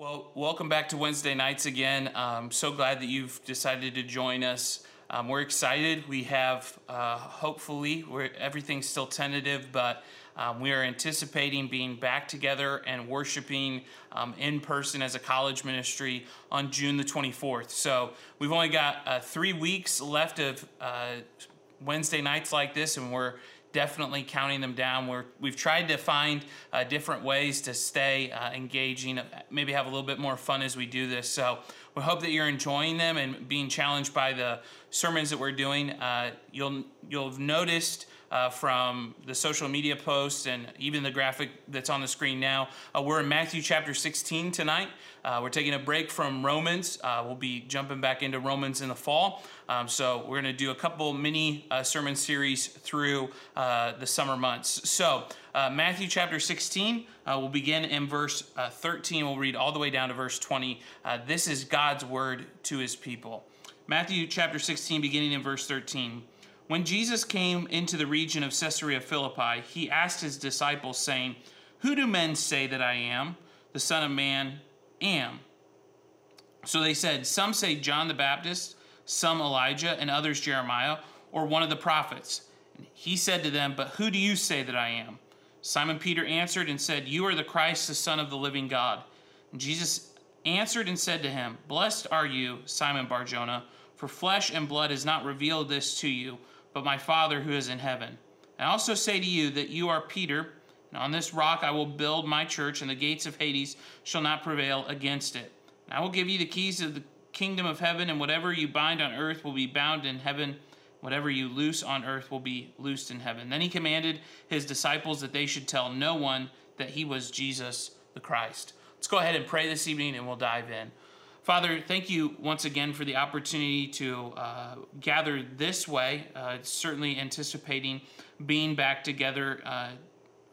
Well, welcome back to Wednesday nights again. So glad that you've decided to join us. We're excited. We have, hopefully, everything's still tentative, but we are anticipating being back together and worshiping in person as a college ministry on June the 24th. So we've only got 3 weeks left of Wednesday nights like this, and we're definitely counting them down. We've tried to find different ways to stay engaging, maybe have a little bit more fun as we do this. So we hope that you're enjoying them and being challenged by the sermons that we're doing. You'll have noticed from the social media posts and even the graphic that's on the screen now, we're in Matthew chapter 16 tonight. We're taking a break from Romans. We'll be jumping back into Romans in the fall. So we're going to do a couple mini sermon series through the summer months. So Matthew chapter 16, we'll begin in verse 13. We'll read all the way down to verse 20. This is God's word to his people. Matthew chapter 16, beginning in verse 13. When Jesus came into the region of Caesarea Philippi, he asked his disciples, saying, "Who do men say that I am, the Son of Man, am?" So they said, "Some say John the Baptist, some Elijah, and others Jeremiah, or one of the prophets." And he said to them, "But who do you say that I am?" Simon Peter answered and said, "You are the Christ, the Son of the living God." And Jesus answered and said to him, "Blessed are you, Simon Bar-Jonah, for flesh and blood has not revealed this to you, but my Father who is in heaven. I also say to you that you are Peter, and on this rock I will build my church, and the gates of Hades shall not prevail against it. And I will give you the keys of the kingdom of heaven, and whatever you bind on earth will be bound in heaven. Whatever you loose on earth will be loosed in heaven." Then he commanded his disciples that they should tell no one that he was Jesus the Christ. Let's go ahead and pray this evening, and we'll dive in. Father, thank you once again for the opportunity to gather this way, certainly anticipating being back together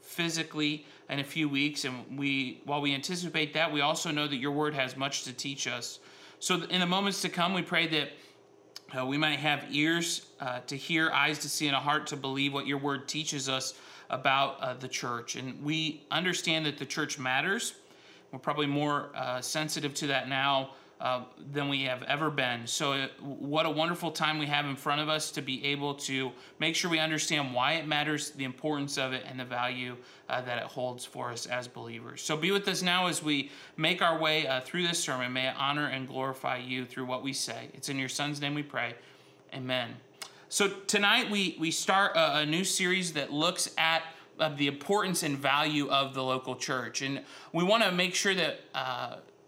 physically in a few weeks. And while we anticipate that, we also know that your word has much to teach us. So in the moments to come, we pray that we might have ears to hear, eyes to see, and a heart to believe what your word teaches us about the church. And we understand that the church matters. We're probably more sensitive to that now than we have ever been. So what a wonderful time we have in front of us to be able to make sure we understand why it matters, the importance of it, and the value that it holds for us as believers. So be with us now as we make our way through this sermon. May it honor and glorify you through what we say. It's in your Son's name we pray. Amen. So tonight we start a new series that looks at of the importance and value of the local church. And we want to make sure that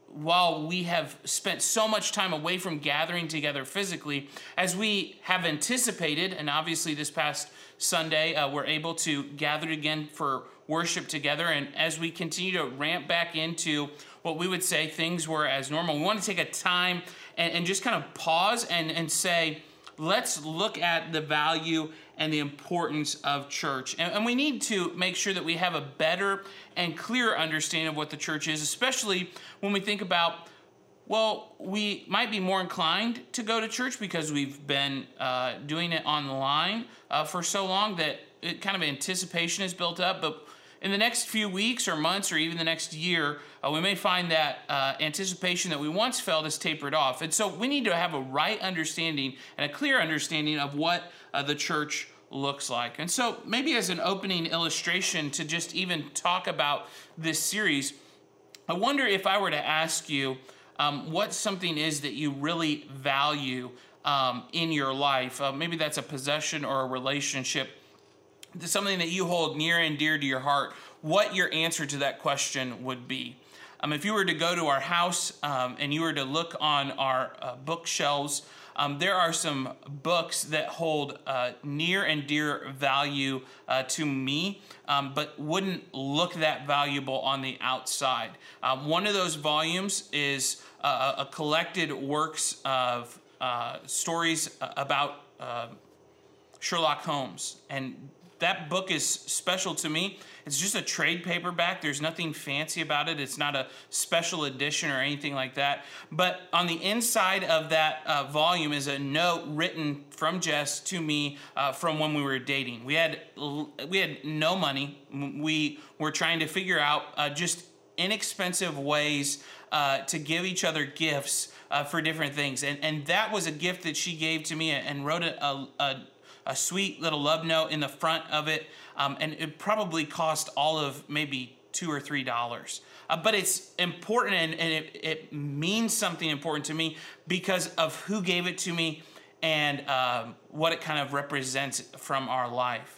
while we have spent so much time away from gathering together physically, as we have anticipated, and obviously this past Sunday, we're able to gather again for worship together. And as we continue to ramp back into what we would say things were as normal, we want to take a time and just kind of pause and say, let's look at the value and the importance of church. And we need to make sure that we have a better and clearer understanding of what the church is, especially when we think about, well, we might be more inclined to go to church because we've been doing it online for so long that it kind of anticipation is built up. But in the next few weeks or months or even the next year, we may find that anticipation that we once felt is tapered off. And so we need to have a right understanding and a clear understanding of what the church looks like. And so maybe as an opening illustration to just even talk about this series, I wonder if I were to ask you what something is that you really value in your life. Maybe that's a possession or a relationship, something that you hold near and dear to your heart, what your answer to that question would be. If you were to go to our house and you were to look on our bookshelves, there are some books that hold near and dear value to me, but wouldn't look that valuable on the outside. One of those volumes is a collected works of stories about Sherlock Holmes, and that book is special to me. It's just a trade paperback. There's nothing fancy about it. It's not a special edition or anything like that. But on the inside of that volume is a note written from Jess to me from when we were dating. We had no money. We were trying to figure out just inexpensive ways to give each other gifts for different things. And that was a gift that she gave to me, and wrote a sweet little love note in the front of it. And it probably cost all of maybe $2 or $3. But it's important, and it means something important to me because of who gave it to me and what it kind of represents from our life.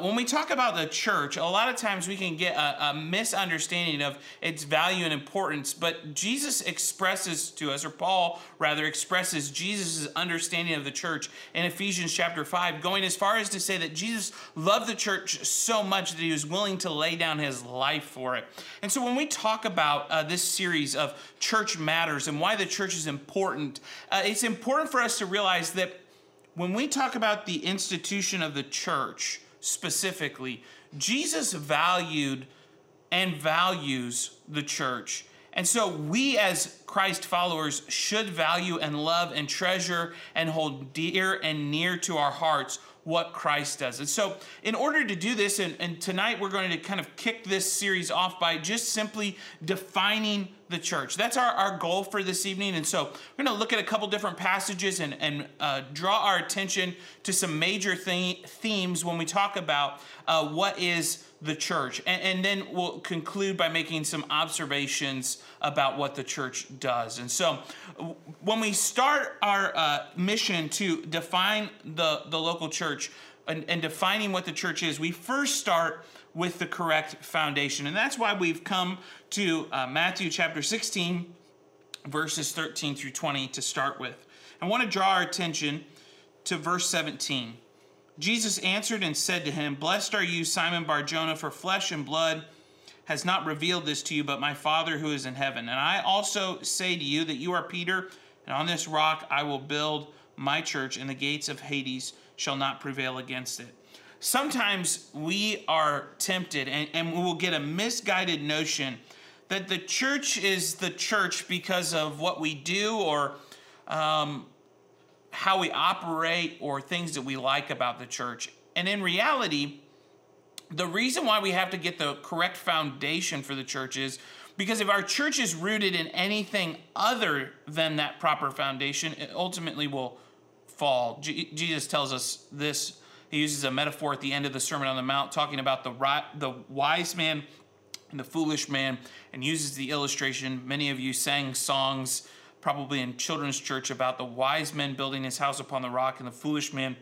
When we talk about the church, a lot of times we can get a misunderstanding of its value and importance, but Jesus expresses to us, or Paul rather expresses Jesus' understanding of the church in Ephesians chapter 5, going as far as to say that Jesus loved the church so much that he was willing to lay down his life for it. And so when we talk about this series of church matters and why the church is important, it's important for us to realize that when we talk about the institution of the church, specifically, Jesus valued and values the church. And so we as Christ followers should value and love and treasure and hold dear and near to our hearts what Christ does. And so in order to do this, and tonight we're going to kind of kick this series off by just simply defining the church. That's our goal for this evening. And so we're going to look at a couple different passages and draw our attention to some major themes when we talk about what is the church. And then we'll conclude by making some observations about what the church does. And so when we start our mission to define the local church and defining what the church is, we first start with the correct foundation. And that's why we've come to Matthew chapter 16, verses 13 through 20 to start with. I want to draw our attention to verse 17. Jesus answered and said to him, "Blessed are you, Simon Bar-Jonah, for flesh and blood has not revealed this to you, but my Father who is in heaven. And I also say to you that you are Peter, and on this rock I will build my church, and the gates of Hades shall not prevail against it." Sometimes we are tempted, and we will get a misguided notion that the church is the church because of what we do, or how we operate, or things that we like about the church. And in reality, the reason why we have to get the correct foundation for the church is because if our church is rooted in anything other than that proper foundation, it ultimately will fall. Jesus tells us this. He uses a metaphor at the end of the Sermon on the Mount, talking about the wise man and the foolish man, and uses the illustration. Many of you sang songs, probably in children's church, about the wise man building his house upon the rock and the foolish man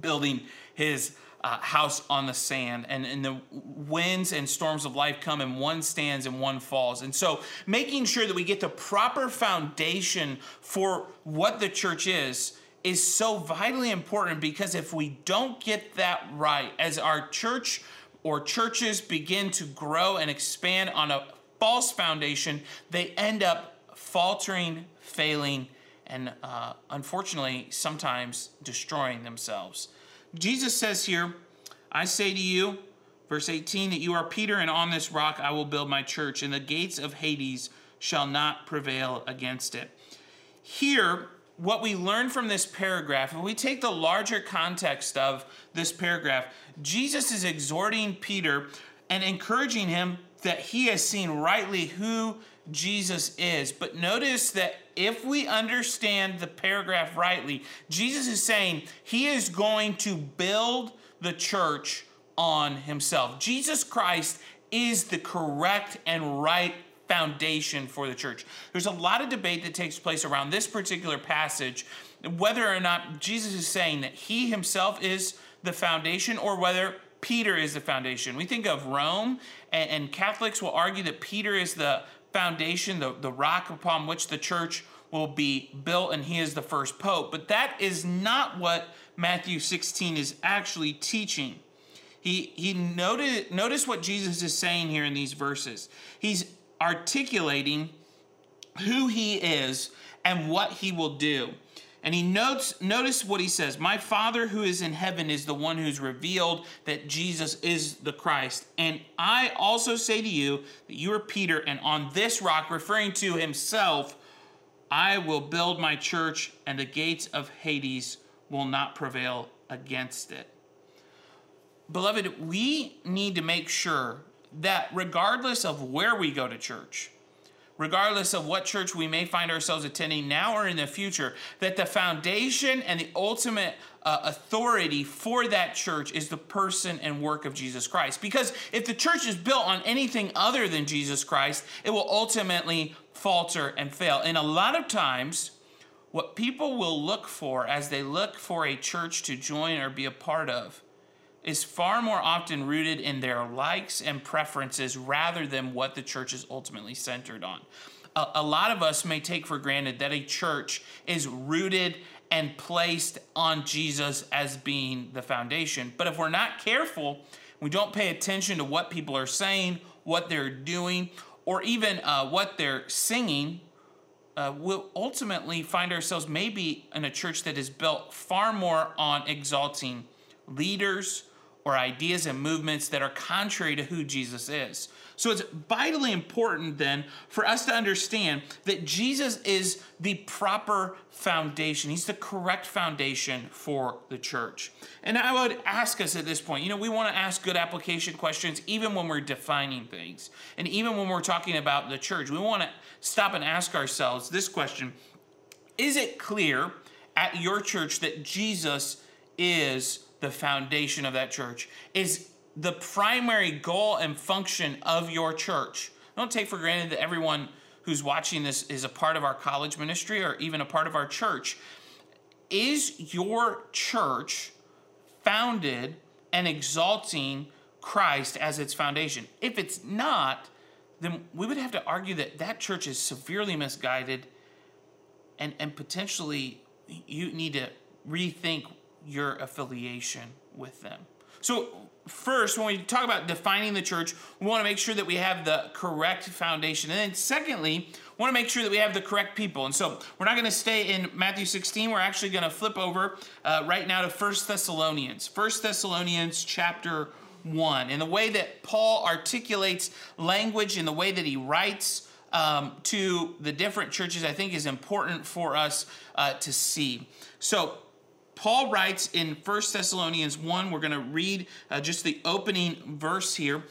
building his house on the sand. And the winds and storms of life come, and one stands and one falls. And so making sure that we get the proper foundation for what the church is so vitally important, because if we don't get that right, as our church or churches begin to grow and expand on a false foundation, they end up faltering, failing, and unfortunately, sometimes destroying themselves. Jesus says here, "I say to you," verse 18, "that you are Peter, and on this rock I will build my church, and the gates of Hades shall not prevail against it." Here, what we learn from this paragraph, if we take the larger context of this paragraph, Jesus is exhorting Peter and encouraging him that he has seen rightly who Jesus is. But notice that if we understand the paragraph rightly, Jesus is saying he is going to build the church on himself. Jesus Christ is the correct and right foundation for the church. There's a lot of debate that takes place around this particular passage, whether or not Jesus is saying that he himself is the foundation, or whether Peter is the foundation. We think of Rome, and Catholics will argue that Peter is the foundation, the rock upon which the church will be built, and he is the first pope. But that is not what Matthew 16 is actually teaching. Notice what Jesus is saying here in these verses. He's articulating who he is and what he will do. And he notice what he says. "My Father who is in heaven is the one who's revealed that Jesus is the Christ. And I also say to you that you are Peter, and on this rock," referring to himself, "I will build my church, and the gates of Hades will not prevail against it." Beloved, we need to make sure that regardless of where we go to church, regardless of what church we may find ourselves attending now or in the future, that the foundation and the ultimate authority for that church is the person and work of Jesus Christ. Because if the church is built on anything other than Jesus Christ, it will ultimately falter and fail. And a lot of times, what people will look for as they look for a church to join or be a part of is far more often rooted in their likes and preferences rather than what the church is ultimately centered on. A lot of us may take for granted that a church is rooted and placed on Jesus as being the foundation. But if we're not careful, we don't pay attention to what people are saying, what they're doing, or even what they're singing, we'll ultimately find ourselves maybe in a church that is built far more on exalting leaders or ideas and movements that are contrary to who Jesus is. So it's vitally important then for us to understand that Jesus is the proper foundation. He's the correct foundation for the church. And I would ask us at this point, you know, we want to ask good application questions even when we're defining things. And even when we're talking about the church, we want to stop and ask ourselves this question: is it clear at your church that Jesus is the foundation of that church? Is the primary goal and function of your church? Don't take for granted that everyone who's watching this is a part of our college ministry or even a part of our church. Is your church founded and exalting Christ as its foundation? If it's not, then we would have to argue that that church is severely misguided, and potentially you need to rethink your affiliation with them. So first, when we talk about defining the church, we want to make sure that we have the correct foundation. And then secondly, we want to make sure that we have the correct people. And so we're not going to stay in Matthew 16. We're actually going to flip over right now to 1 Thessalonians. 1 Thessalonians chapter 1. And the way that Paul articulates language and the way that he writes to the different churches, I think, is important for us to see. So Paul writes in 1 Thessalonians 1, we're going to read just the opening verse here.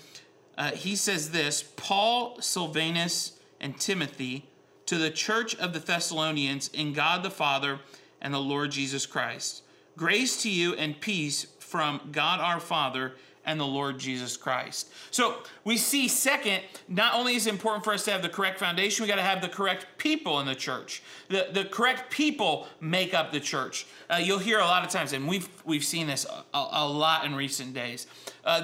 He says this: Paul, Silvanus, and Timothy, to the church of the Thessalonians in God the Father and the Lord Jesus Christ. Grace to you and peace from God our Father and the Lord Jesus Christ. So we see, second, not only is it important for us to have the correct foundation, we got to have the correct people in the church. The correct people make up the church. You'll hear a lot of times, and we've seen this a lot in recent days,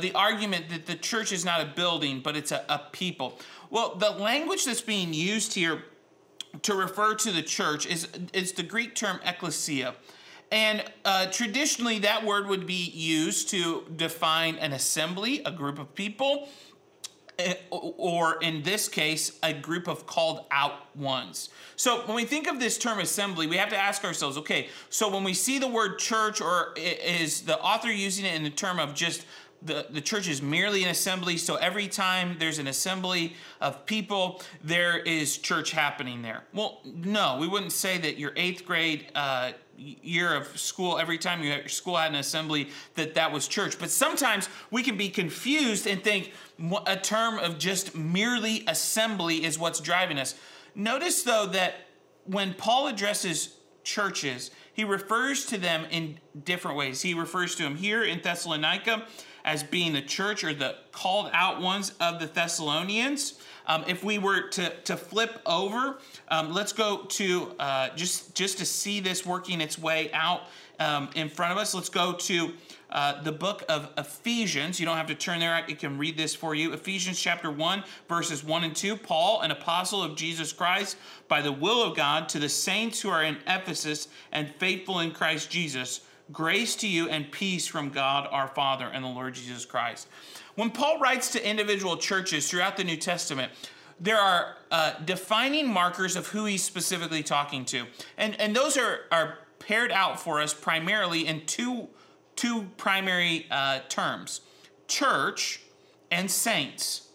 the argument that the church is not a building, but it's a people. Well, the language that's being used here to refer to the church is the Greek term ekklesia. And traditionally, that word would be used to define an assembly, a group of people, or in this case, a group of called out ones. So when we think of this term assembly, we have to ask ourselves, okay, so when we see the word church, or is the author using it in the term of just the church is merely an assembly, so every time there's an assembly of people, there is church happening there? Well, no, we wouldn't say that your eighth grade year of school, every time your school had an assembly, that was church. But sometimes we can be confused and think a term of just merely assembly is what's driving us. Notice, though, that when Paul addresses churches, he refers to them in different ways. He refers to them here in Thessalonica as being the church, or the called out ones of the Thessalonians. If we were to flip over, let's go to just to see this working its way out in front of us. Let's go to the book of Ephesians. You don't have to turn there. I can read this for you. Ephesians chapter 1, verses 1 and 2. Paul, an apostle of Jesus Christ, by the will of God, to the saints who are in Ephesus and faithful in Christ Jesus. Grace to you and peace from God our Father and the Lord Jesus Christ. When Paul writes to individual churches throughout the New Testament, there are defining markers of who he's specifically talking to. And those are paired out for us primarily in two primary terms: church and saints.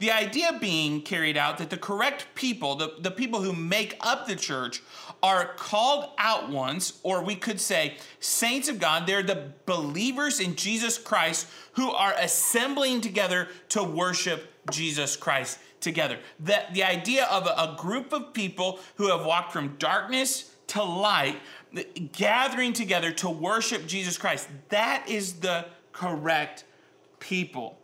The idea being carried out that the correct people, the people who make up the church, are called out ones, or we could say saints of God. They're the believers in Jesus Christ who are assembling together to worship Jesus Christ together. The idea of a group of people who have walked from darkness to light, gathering together to worship Jesus Christ. That is the correct people.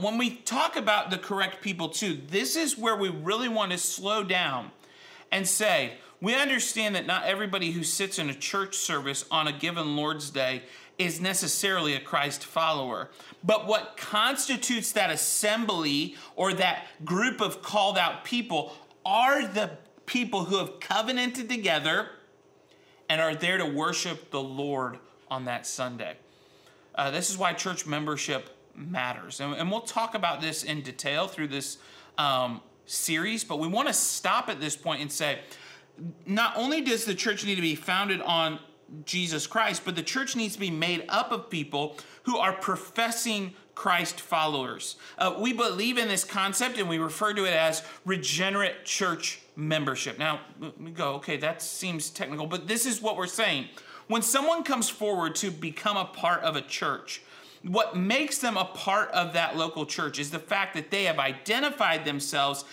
When we talk about the correct people too, this is where we really want to slow down and say, we understand that not everybody who sits in a church service on a given Lord's Day is necessarily a Christ follower. But what constitutes that assembly or that group of called out people are the people who have covenanted together and are there to worship the Lord on that Sunday. This is why church membership matters. And we'll talk about this in detail through this series, but we want to stop at this point and say, not only does the church need to be founded on Jesus Christ, but the church needs to be made up of people who are professing Christ followers. We believe in this concept and we refer to it as regenerate church membership. Now, we go, okay, that seems technical, but this is what we're saying. When someone comes forward to become a part of a church, what makes them a part of that local church is the fact that they have identified themselves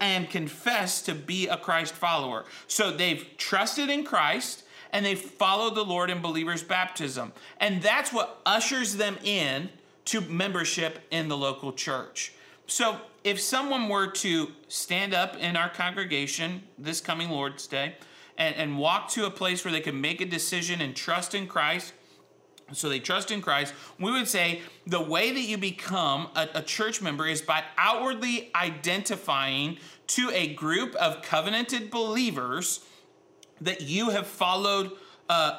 and confessed to be a Christ follower. So they've trusted in Christ and they've followed the Lord in believers' baptism. And that's what ushers them in to membership in the local church. So if someone were to stand up in our congregation this coming Lord's Day and walk to a place where they can make a decision and trust in Christ, so they trust in Christ, we would say the way that you become a church member is by outwardly identifying to a group of covenanted believers that you have followed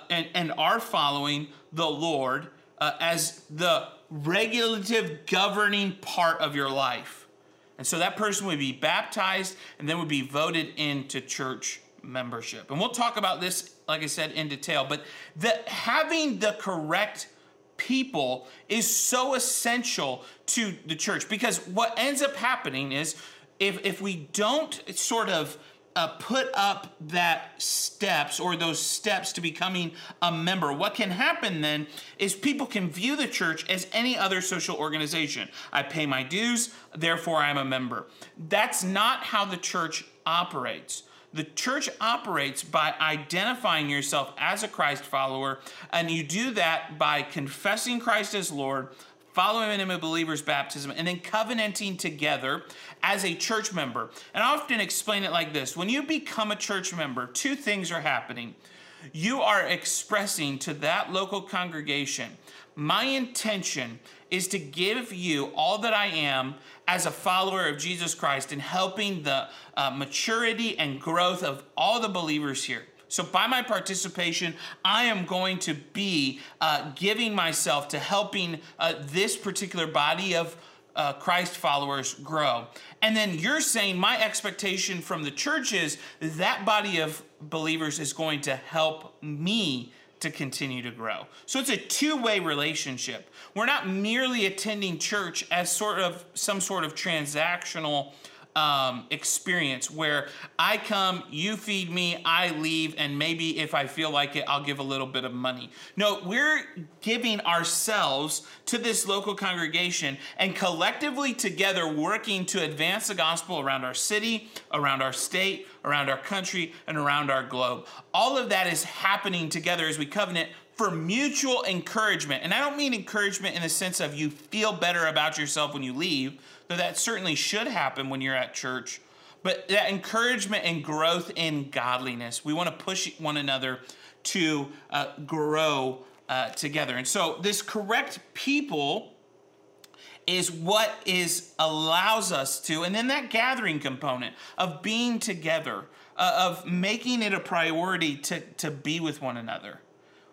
and are following the Lord as the regulative governing part of your life. And so that person would be baptized and then would be voted into church membership. And we'll talk about this, like I said, in detail, but having the correct people is so essential to the church, because what ends up happening is if we don't sort of put up that steps or those steps to becoming a member, what can happen then is people can view the church as any other social organization. I pay my dues, therefore I'm a member. That's not how the church operates. The church operates by identifying yourself as a Christ follower, and you do that by confessing Christ as Lord, following him in believer's baptism, and then covenanting together as a church member. And I often explain it like this. When you become a church member, two things are happening. You are expressing to that local congregation, my intention is to give you all that I am as a follower of Jesus Christ in helping the maturity and growth of all the believers here. So by my participation, I am going to be giving myself to helping this particular body of Christ followers grow. And then you're saying my expectation from the church is that body of believers is going to help me to continue to grow. So it's a two-way relationship. We're not merely attending church as sort of some sort of transactional experience where I come, you feed me, I leave, and maybe if I feel like it, I'll give a little bit of money. No, we're giving ourselves to this local congregation and collectively together working to advance the gospel around our city, around our state, around our country, and around our globe. All of that is happening together as we covenant for mutual encouragement. And I don't mean encouragement in the sense of you feel better about yourself when you leave, though that certainly should happen when you're at church, but that encouragement and growth in godliness. We want to push one another to grow together. And so this correct people is what is allows us to, and then that gathering component of being together, of making it a priority to be with one another.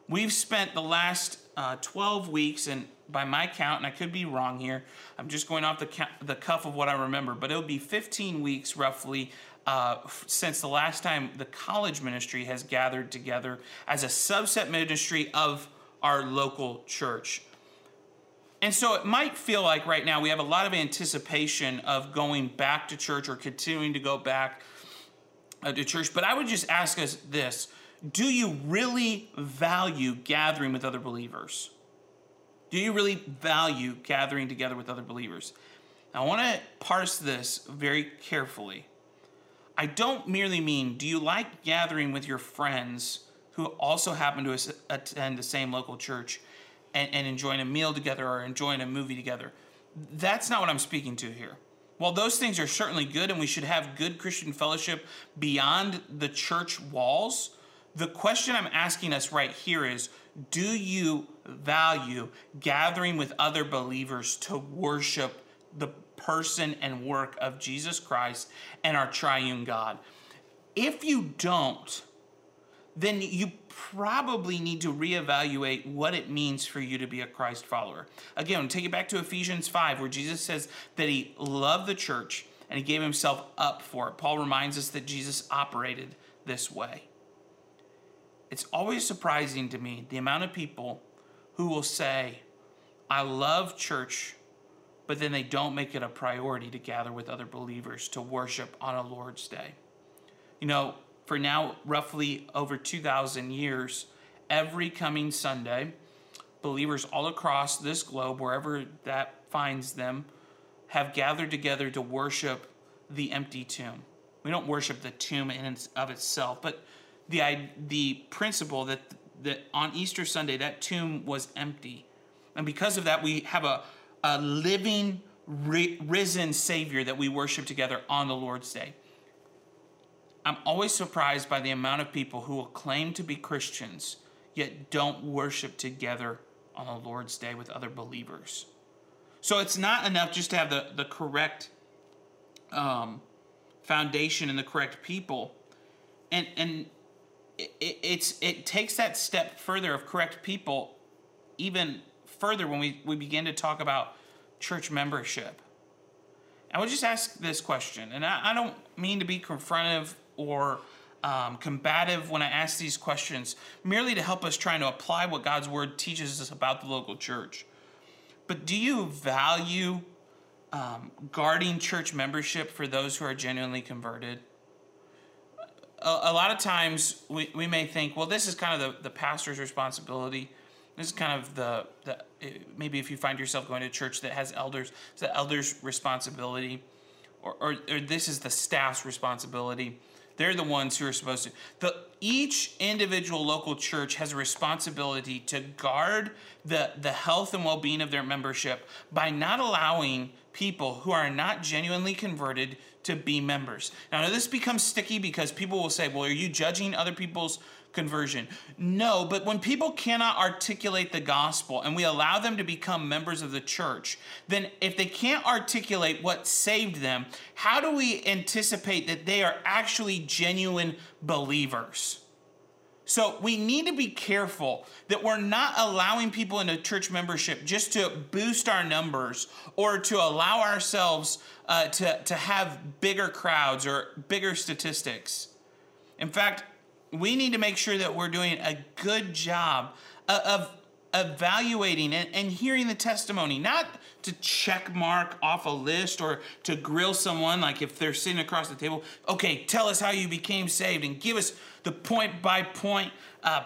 We've spent the last 12 weeks, and by my count, and I could be wrong here, I'm just going off the cuff of what I remember, but it'll be 15 weeks roughly since the last time the college ministry has gathered together as a subset ministry of our local church. And so it might feel like right now we have a lot of anticipation of going back to church or continuing to go back to church. But I would just ask us this. Do you really value gathering with other believers? Do you really value gathering together with other believers? Now, I want to parse this very carefully. I don't merely mean, do you like gathering with your friends who also happen to attend the same local church and enjoying a meal together or enjoying a movie together? That's not what I'm speaking to here. While those things are certainly good and we should have good Christian fellowship beyond the church walls, the question I'm asking us right here is, do you value gathering with other believers to worship the person and work of Jesus Christ and our triune God? If you don't, then you probably need to reevaluate what it means for you to be a Christ follower. Again, take it back to Ephesians 5, where Jesus says that he loved the church and he gave himself up for it. Paul reminds us that Jesus operated this way. It's always surprising to me the amount of people who will say, I love church, but then they don't make it a priority to gather with other believers to worship on a Lord's Day. You know, for now, roughly over 2,000 years, every coming Sunday, believers all across this globe, wherever that finds them, have gathered together to worship the empty tomb. We don't worship the tomb in and of itself, but the principle that on Easter Sunday, that tomb was empty. And because of that, we have a living, risen Savior that we worship together on the Lord's Day. I'm always surprised by the amount of people who will claim to be Christians, yet don't worship together on the Lord's Day with other believers. So it's not enough just to have the correct foundation and the correct people. And it takes that step further of correct people even further when we begin to talk about church membership. I would just ask this question, and I don't mean to be confrontive or combative when I ask these questions, merely to help us trying to apply what God's word teaches us about the local church. But do you value guarding church membership for those who are genuinely converted? A lot of times we may think, well, this is kind of the pastor's responsibility. This is kind of maybe if you find yourself going to a church that has elders, it's the elders' responsibility, or this is the staff's responsibility. They're the ones who are supposed to. Each individual local church has a responsibility to guard the health and well-being of their membership by not allowing people who are not genuinely converted to be members. Now, this becomes sticky because people will say, well, are you judging other people's conversion? No, but when people cannot articulate the gospel and we allow them to become members of the church, then if they can't articulate what saved them, how do we anticipate that they are actually genuine believers? So we need to be careful that we're not allowing people into church membership just to boost our numbers or to allow ourselves to have bigger crowds or bigger statistics. In fact, we need to make sure that we're doing a good job of evaluating and hearing the testimony, not to check mark off a list or to grill someone like if they're sitting across the table. Okay, tell us how you became saved and give us the point-by-point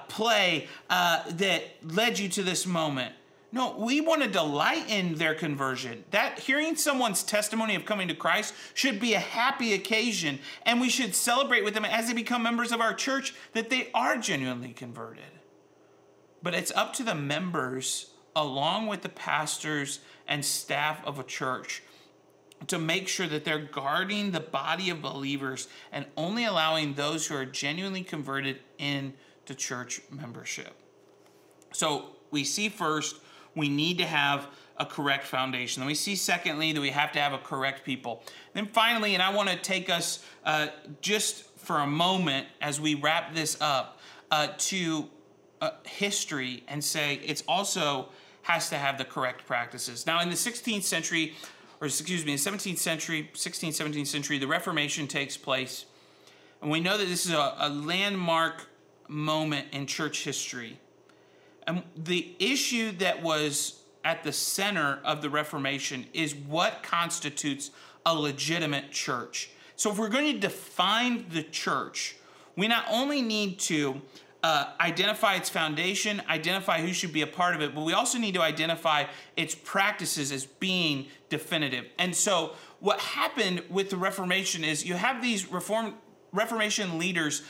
play that led you to this moment. No, we want to delight in their conversion. That hearing someone's testimony of coming to Christ should be a happy occasion, and we should celebrate with them as they become members of our church that they are genuinely converted. But it's up to the members, along with the pastors and staff of a church, to make sure that they're guarding the body of believers and only allowing those who are genuinely converted into church membership. So we see first, we need to have a correct foundation. Then we see secondly, that we have to have a correct people. Then finally, and I want to take us just for a moment as we wrap this up to history and say it's also has to have the correct practices. Now in the 17th century, 16th, 17th century, the Reformation takes place. And we know that this is a landmark moment in church history. And the issue that was at the center of the Reformation is what constitutes a legitimate church. So if we're going to define the church, we not only need to identify its foundation, identify who should be a part of it, but we also need to identify its practices as being definitive. And so what happened with the Reformation is you have these Reformation leaders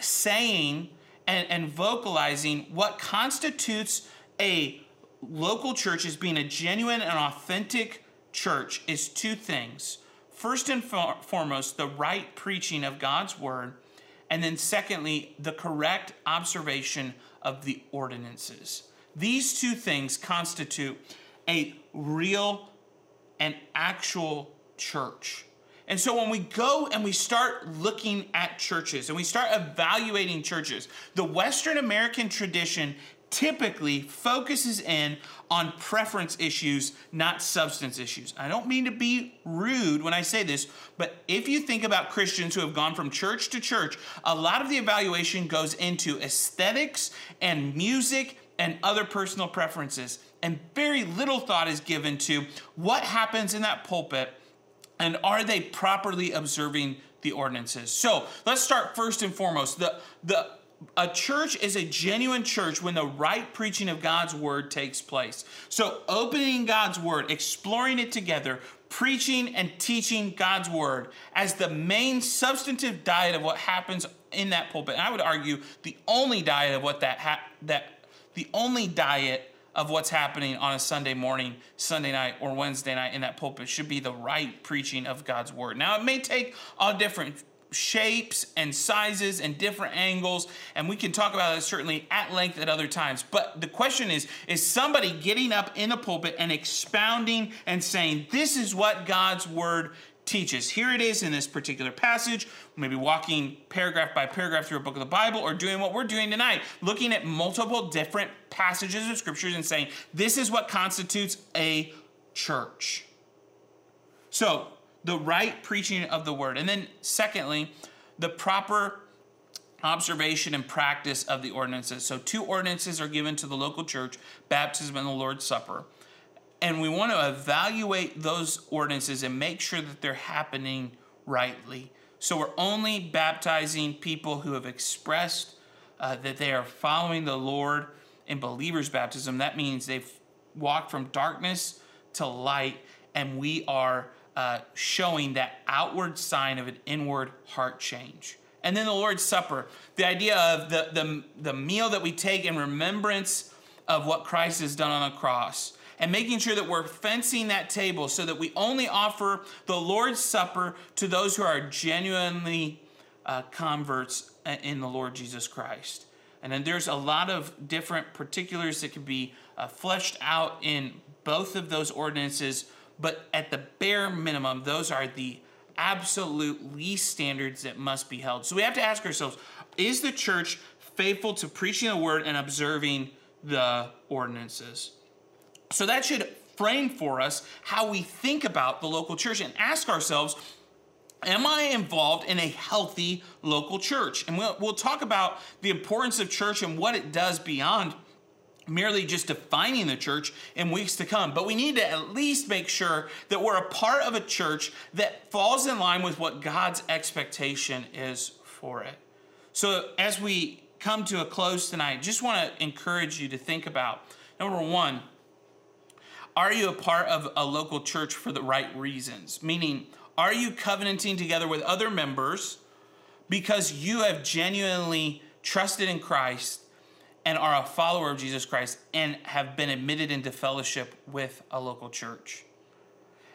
saying and vocalizing what constitutes a local church as being a genuine and authentic church is two things. First and foremost, the right preaching of God's word, and then secondly, the correct observation of the ordinances. These two things constitute a real and actual church. And so when we go and we start looking at churches and we start evaluating churches, the Western American tradition typically focuses in on preference issues, not substance issues. I don't mean to be rude when I say this, but if you think about Christians who have gone from church to church, a lot of the evaluation goes into aesthetics and music and other personal preferences. And very little thought is given to what happens in that pulpit and are they properly observing the ordinances. So let's start first and foremost. A church is a genuine church when the right preaching of God's word takes place. So opening God's word, exploring it together, preaching and teaching God's word as the main substantive diet of what happens in that pulpit. And I would argue the only diet of what the only diet of what's happening on a Sunday morning, Sunday night, or Wednesday night in that pulpit should be the right preaching of God's word. Now, it may take all different shapes and sizes and different angles, and we can talk about that certainly at length at other times. But the question is somebody getting up in the pulpit and expounding and saying, this is what God's word teaches. Here it is in this particular passage, maybe walking paragraph by paragraph through a book of the Bible, or doing what we're doing tonight, looking at multiple different passages of scriptures and saying, this is what constitutes a church. So, the right preaching of the word. And then secondly, the proper observation and practice of the ordinances. So two ordinances are given to the local church, baptism and the Lord's Supper. And we want to evaluate those ordinances and make sure that they're happening rightly. So we're only baptizing people who have expressed that they are following the Lord in believer's baptism. That means they've walked from darkness to light, and we are showing that outward sign of an inward heart change. And then the Lord's Supper, the idea of the meal that we take in remembrance of what Christ has done on the cross, and making sure that we're fencing that table so that we only offer the Lord's Supper to those who are genuinely converts in the Lord Jesus Christ. And then there's a lot of different particulars that can be fleshed out in both of those ordinances, but at the bare minimum, those are the absolute least standards that must be held. So we have to ask ourselves, is the church faithful to preaching the word and observing the ordinances? So that should frame for us how we think about the local church and ask ourselves, am I involved in a healthy local church? And we'll talk about the importance of church and what it does beyond merely just defining the church in weeks to come. But we need to at least make sure that we're a part of a church that falls in line with what God's expectation is for it. So as we come to a close tonight, just want to encourage you to think about, number one, are you a part of a local church for the right reasons? Meaning, are you covenanting together with other members because you have genuinely trusted in Christ and are a follower of Jesus Christ and have been admitted into fellowship with a local church?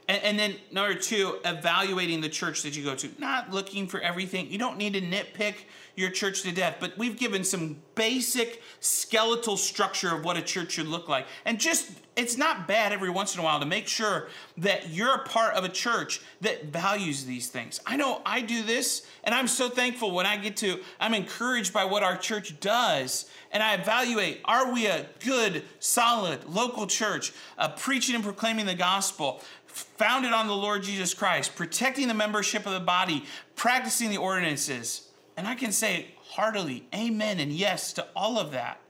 And then number two, evaluating the church that you go to. Not looking for everything. You don't need to nitpick your church to death, but we've given some basic skeletal structure of what a church should look like. And just, it's not bad every once in a while to make sure that you're a part of a church that values these things. I know I do this, and I'm so thankful when I get to, I'm encouraged by what our church does, and I evaluate, are we a good, solid, local church, preaching and proclaiming the gospel, founded on the Lord Jesus Christ, protecting the membership of the body, practicing the ordinances. And I can say heartily, amen and yes to all of that.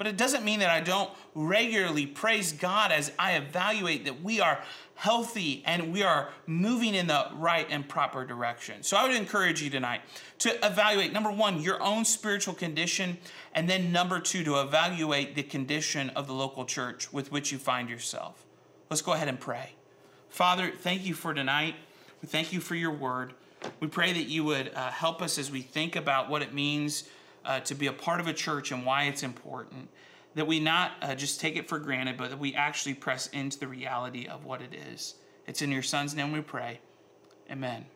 But it doesn't mean that I don't regularly praise God as I evaluate that we are healthy and we are moving in the right and proper direction. So I would encourage you tonight to evaluate, number one, your own spiritual condition, and then number two, to evaluate the condition of the local church with which you find yourself. Let's go ahead and pray. Father, thank you for tonight. We thank you for your word. We pray that you would help us as we think about what it means to be a part of a church and why it's important, that we not just take it for granted, but that we actually press into the reality of what it is. It's in your Son's name we pray. Amen.